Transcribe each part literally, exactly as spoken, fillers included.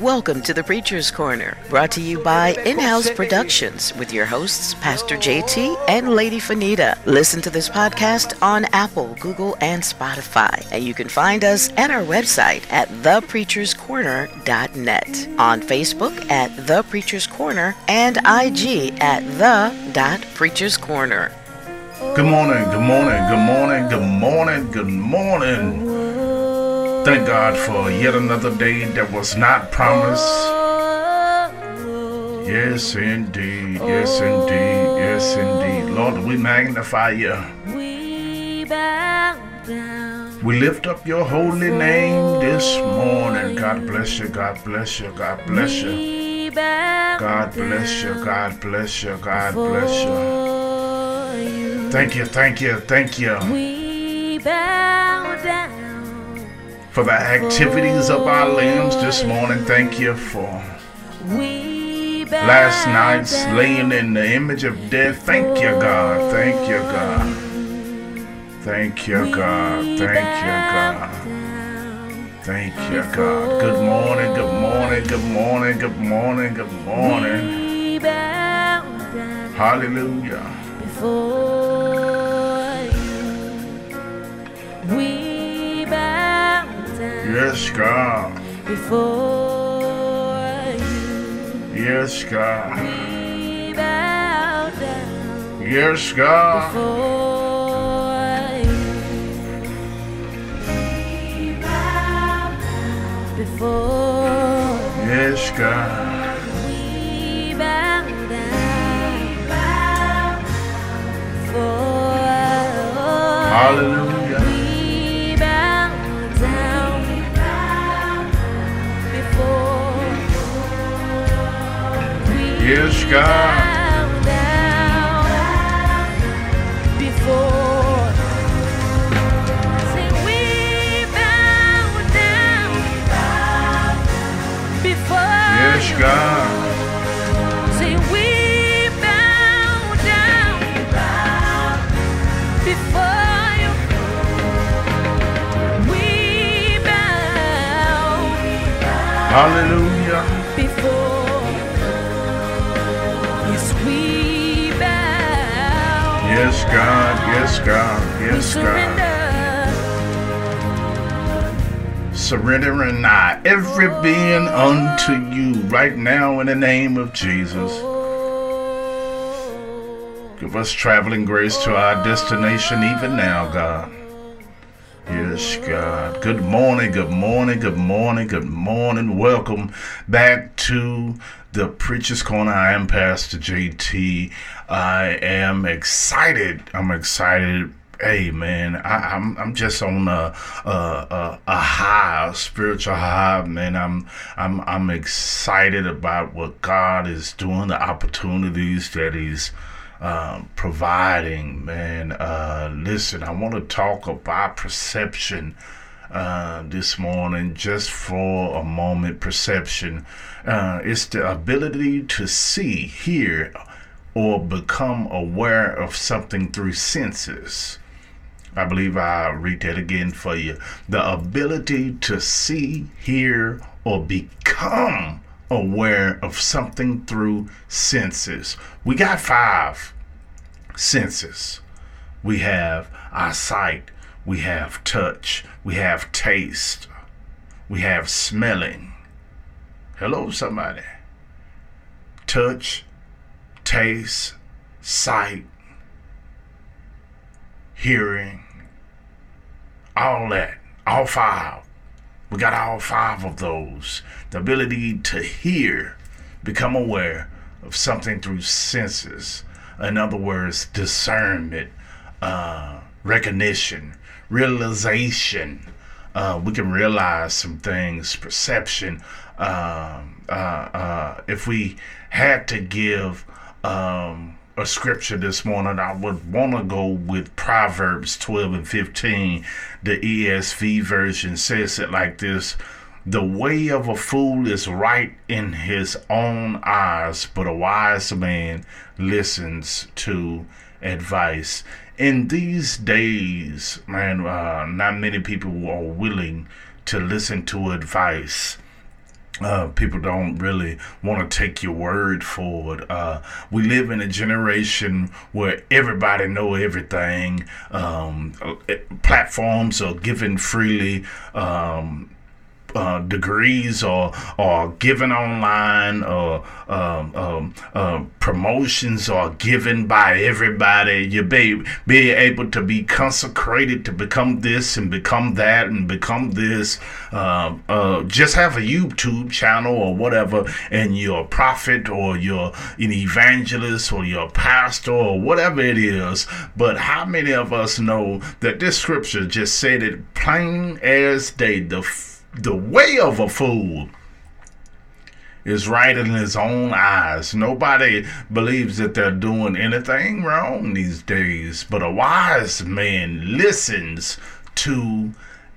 Welcome to The Preacher's Corner, brought to you by In-House Productions with your hosts, Pastor J T and Lady Fonita. Listen to this podcast on Apple, Google, and Spotify. And you can find us at our website at the preachers corner dot net, on Facebook at The Preacher's Corner, and I G at the dot preachers corner. Good morning, good morning, good morning, good morning, good morning. Thank God for yet another day that was not promised. Yes, indeed. Yes, indeed. Yes, indeed. Lord, we magnify you. We bow down. We lift up your holy name this morning. God bless you. God bless you. God bless you. God bless you. God bless you. God bless you. Thank you. Thank you. Thank you. We bow down. For the activities of our limbs this morning, thank you for last night's laying in the image of death. Thank you, God. Thank you, God. Thank you, God. Thank you, God. Thank you, God. Good morning, good morning, good morning, good morning, good morning. Hallelujah. Yes, God. Before you. Yes, God. We bow down. Yes, God. Before you. We bow down. Before you. Yes, God. We bow down. We bow down. Before you. Hallelujah. Yes, God. Yes, God, yes, God, yes, God. Surrendering I, every being unto you right now in the name of Jesus. Give us traveling grace to our destination even now, God. Yes, God. Good morning, good morning, good morning, good morning. Welcome back to The Preacher's Corner. I am Pastor J T. I am excited. I'm excited. Hey, man, I, I'm I'm just on a a, a a high, a spiritual high, man. I'm I'm I'm excited about what God is doing, the opportunities that He's um, providing, man. Uh, listen, I want to talk about perception Uh, this morning, just for a moment. Perception uh, it's the ability to see, hear, or become aware of something through senses. I believe I'll read that again for you. The ability to see, hear, or become aware of something through senses. We got five senses. We have our sight, we have touch, we have taste, we have smelling. Hello, somebody. Touch, taste, sight, hearing, all that, all five. We got all five of those. The ability to hear, become aware of something through senses. In other words, discernment, uh, recognition, realization. Uh, we can realize some things. Perception. Um, uh, uh, if we had to give um, a scripture this morning, I would want to go with Proverbs twelve and fifteen. The E S V version says it like this. The way of a fool is right in his own eyes, but a wise man listens to advice. In these days, man, uh, not many people are willing to listen to advice. Uh, people don't really want to take your word forward. Uh, we live in a generation where everybody know everything. Um, platforms are given freely. Um, Uh, degrees or or given online, or um, um, uh, promotions are given by everybody. You be be able to be consecrated to become this and become that and become this. Uh, uh, just have a YouTube channel or whatever, and you're a prophet or you're an evangelist or you're a pastor or whatever it is. But how many of us know that this scripture just said it plain as day? The The way of a fool is right in his own eyes. Nobody believes that they're doing anything wrong these days, but a wise man listens to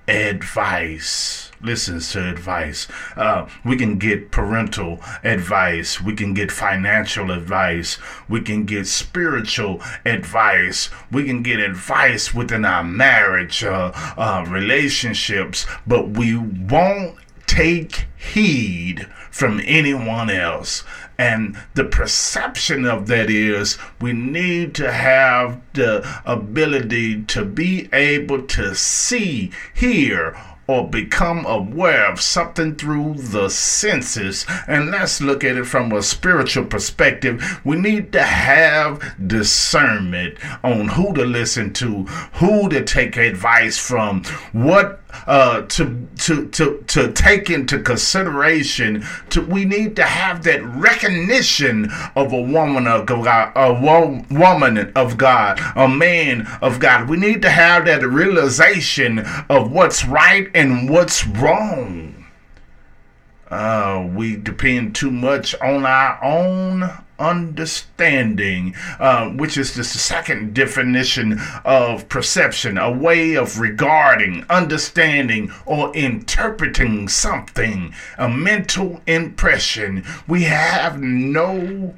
advice. Listens to advice. Uh, we can get parental advice. We can get financial advice. We can get spiritual advice. We can get advice within our marriage, uh, uh, relationships, but we won't take heed from anyone else. And the perception of that is we need to have the ability to be able to see, hear, or become aware of something through the senses. And let's look at it from a spiritual perspective. We need to have discernment on who to listen to, who to take advice from, what uh, to, to to to take into consideration. To, we need to have that recognition of a woman of God, a wo- woman of God, a man of God. We need to have that realization of what's right and what's wrong. Uh, we depend too much on our own understanding, uh, which is the second definition of perception, a way of regarding, understanding, or interpreting something, a mental impression. We have no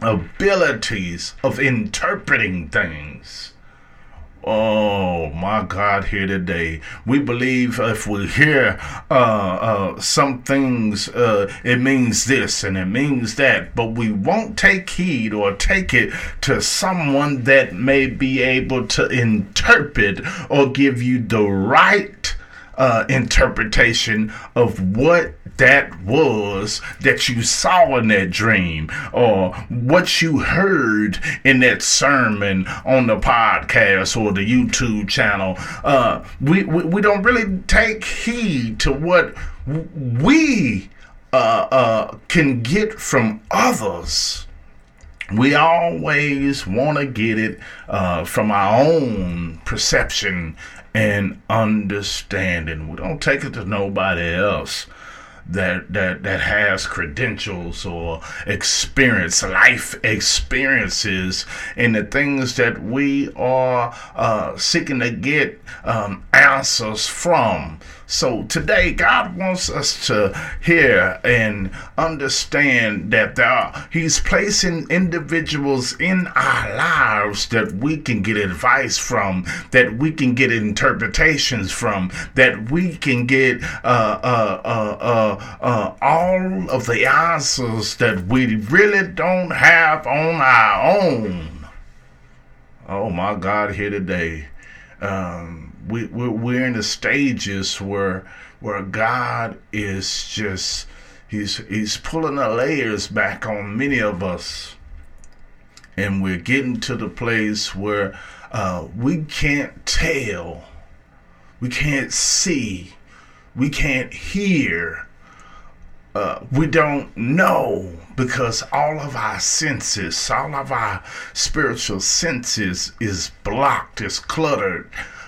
abilities of interpreting things. Oh my God, here today. We believe if we hear uh, uh, some things, uh, it means this and it means that, but we won't take heed or take it to someone that may be able to interpret or give you the right uh, interpretation of what that was that you saw in that dream, or what you heard in that sermon on the podcast or the YouTube channel. Uh, we, we, we don't really take heed to what we uh, uh, can get from others. We always want to get it uh, from our own perception and understanding. We don't take it to nobody else that that that has credentials or experience, life experiences, and the things that we are uh, seeking to get um, answers from. So today, God wants us to hear and understand that there are, he's placing individuals in our lives that we can get advice from, that we can get interpretations from, that we can get uh, uh, uh, uh, uh, all of the answers that we really don't have on our own. Oh my God, here today. Um, We, we're, we're in the stages where where God is just, he's, he's pulling the layers back on many of us. And we're getting to the place where uh, we can't tell, we can't see, we can't hear, uh, we don't know, because all of our senses, all of our spiritual senses is blocked, is cluttered.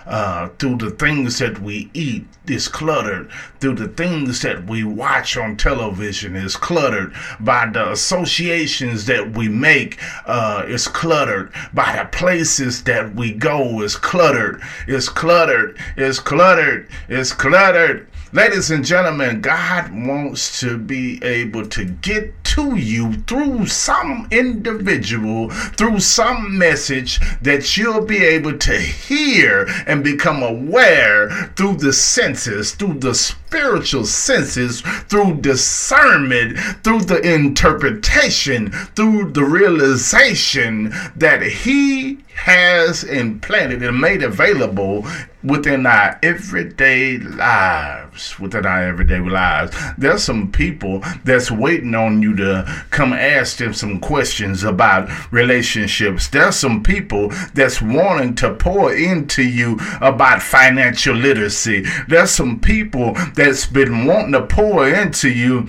Uh, through the things that we eat is cluttered, through the things that we watch on television is cluttered, by the associations that we make uh, is cluttered, by the places that we go is cluttered, is cluttered, is cluttered, is cluttered. Ladies and gentlemen, God wants to be able to get to you through some individual, through some message that you'll be able to hear and become aware through the senses, through the spiritual senses, through discernment, through the interpretation, through the realization that He has implanted and made available within our everyday lives, within our everyday lives. There's some people that's waiting on you to come ask them some questions about relationships. There's some people that's wanting to pour into you about financial literacy. There's some people that's been wanting to pour into you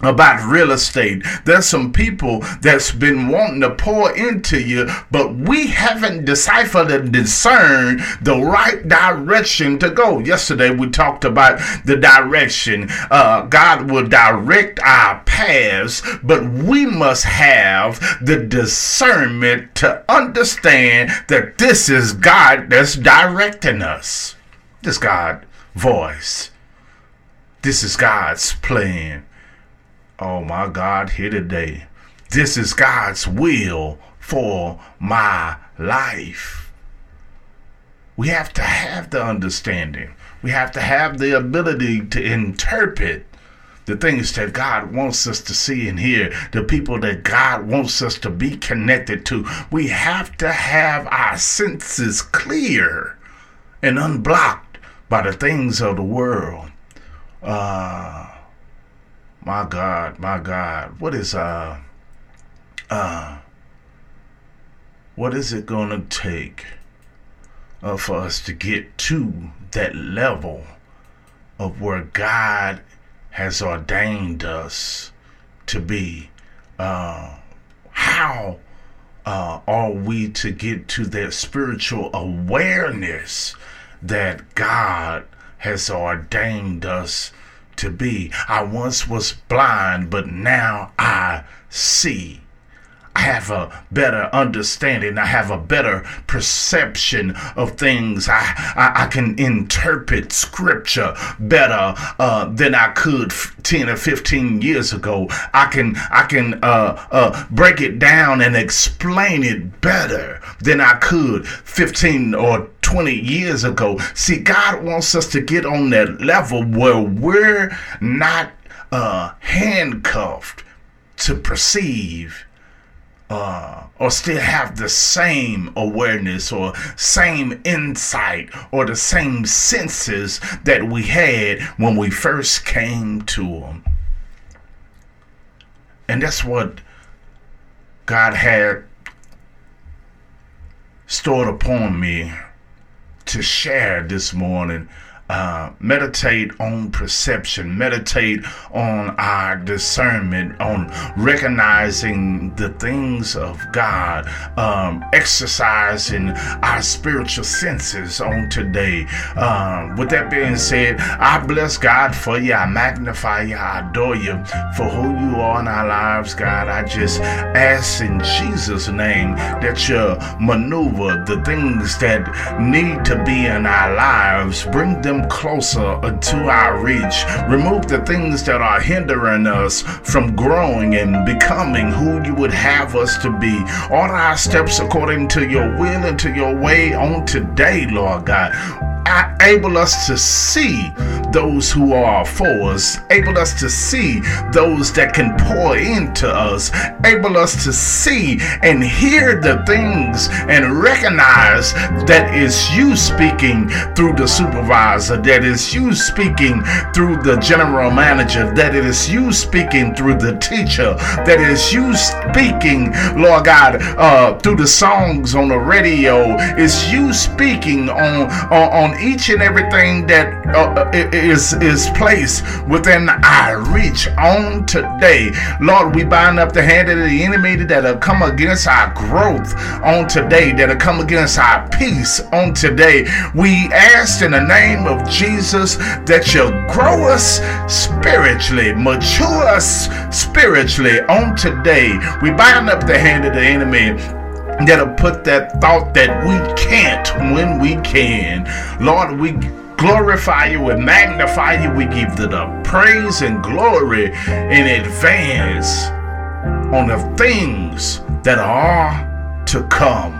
about real estate. There's some people that's been wanting to pour into you, but we haven't deciphered and discerned the right direction to go. Yesterday we talked about the direction. Uh, God will direct our paths, but we must have the discernment to understand that this is God that's directing us. This is God's voice. This is God's plan. Oh my God, here today. This is God's will for my life. We have to have the understanding. We have to have the ability to interpret the things that God wants us to see and hear, the people that God wants us to be connected to. We have to have our senses clear and unblocked by the things of the world. Uh... My God, my God, what is uh, uh, what is it gonna take uh, for us to get to that level of where God has ordained us to be? Uh, how uh, are we to get to that spiritual awareness that God has ordained us to be? I once was blind, but now I see. I have a better understanding. I have a better perception of things. I I, I can interpret scripture better uh, than I could ten or fifteen years ago. I can I can uh, uh, break it down and explain it better than I could fifteen or twenty years ago. See, God wants us to get on that level where we're not uh, handcuffed to perceive uh, or still have the same awareness or same insight or the same senses that we had when we first came to Him. And that's what God had stored upon me to share this morning. Uh, meditate on perception, meditate on our discernment, on recognizing the things of God, um, exercising our spiritual senses on today. Um, with that being said, I bless God for you. I magnify you. I adore you for who you are in our lives, God. I just ask in Jesus' name that you maneuver the things that need to be in our lives. Bring them closer to our reach. Remove the things that are hindering us from growing and becoming who you would have us to be. Order our steps according to your will and to your way on today, Lord God. Able us to see those who are for us, able us to see those that can pour into us, able us to see and hear the things and recognize that it's you speaking through the supervisor, that it's you speaking through the general manager, that it is you speaking through the teacher, that it's you speaking, Lord God, uh, through the songs on the radio. It's you speaking on, on, on each and everything that uh, is is placed within our reach on today. Lord, we bind up the hand of the enemy that'll come against our growth on today, that'll come against our peace on today. We ask in the name of Jesus that you grow us spiritually, mature us spiritually on today. We bind up the hand of the enemy that'll put that thought that we can't when we can. Lord, we glorify you and magnify you. We give you the praise and glory in advance on the things that are to come,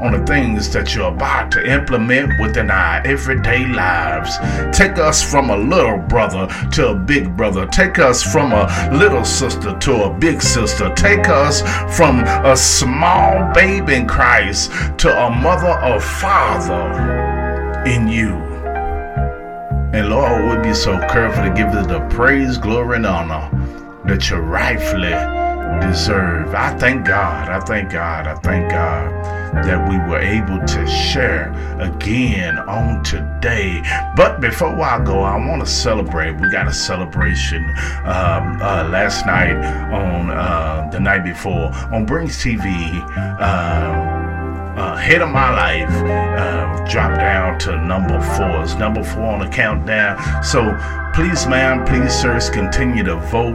on the things that you're about to implement within our everyday lives. Take us from a little brother to a big brother. Take us from a little sister to a big sister. Take us from a small babe in Christ to a mother or father in you. And Lord, we'll be so careful to give you the praise, glory, and honor that you rightfully deserve. I thank God, I thank God, I thank God that we were able to share again on today. But before I go, I want to celebrate. We got a celebration um, uh, last night on uh, the night before on Breeze T V. Uh, Uh, Head of My Life uh, dropped down to number four. It's number four on the countdown. So please, ma'am, please, sirs, continue to vote.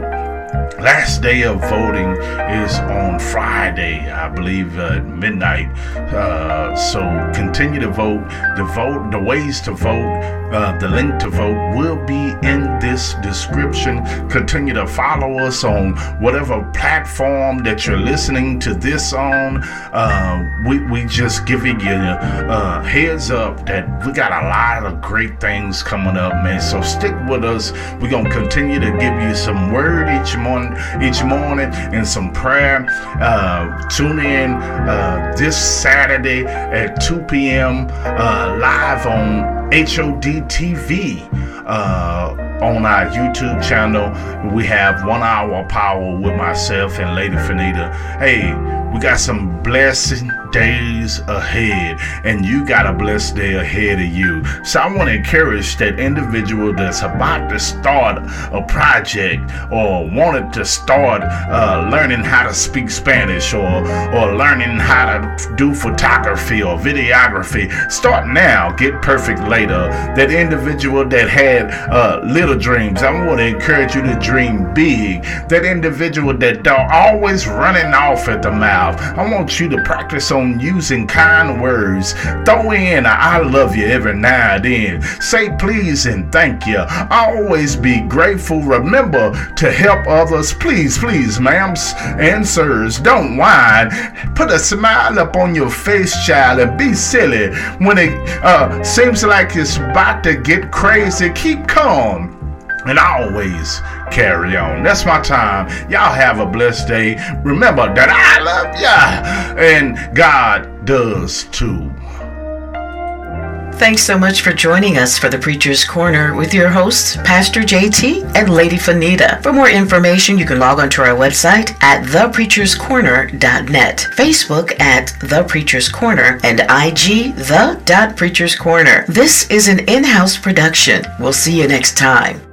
Last day of voting is on Friday, I believe, at midnight. Uh, so continue to vote. The vote, the ways to vote. Uh, the link to vote will be in this description. Continue to follow us on whatever platform that you're listening to this on. Uh, we, we just giving you uh, heads up that we got a lot of great things coming up, man. So stick with us. We're going to continue to give you some word each morning, each morning and some prayer. Uh, tune in uh, this Saturday at two p.m. Uh, live on H O D T V uh, on our YouTube channel. We have One Hour Power with myself and Lady Fonita. Hey, we got some blessed days ahead, and you got a blessed day ahead of you. So I want to encourage that individual that's about to start a project or wanted to start uh, learning how to speak Spanish or or learning how to do photography or videography. Start now, get perfect later. That individual that had uh, little dreams, I want to encourage you to dream big. That individual that don't always running off at the mouth, I want you to practice on using kind words. Throw in a I love you every now and then. Say please and thank you. Always be grateful. Remember to help others. Please, please, ma'am and sirs, don't whine. Put a smile up on your face, child, and be silly. When it uh, seems like it's about to get crazy, keep calm and always carry on. That's my time. Y'all have a blessed day. Remember that I love ya, and God does too. Thanks so much for joining us for The Preacher's Corner with your hosts, Pastor J T and Lady Fonita. For more information, you can log on to our website at the preachers corner dot net, Facebook at The Preacher's Corner, and I G the.preacherscorner. This is an in-house production. We'll see you next time.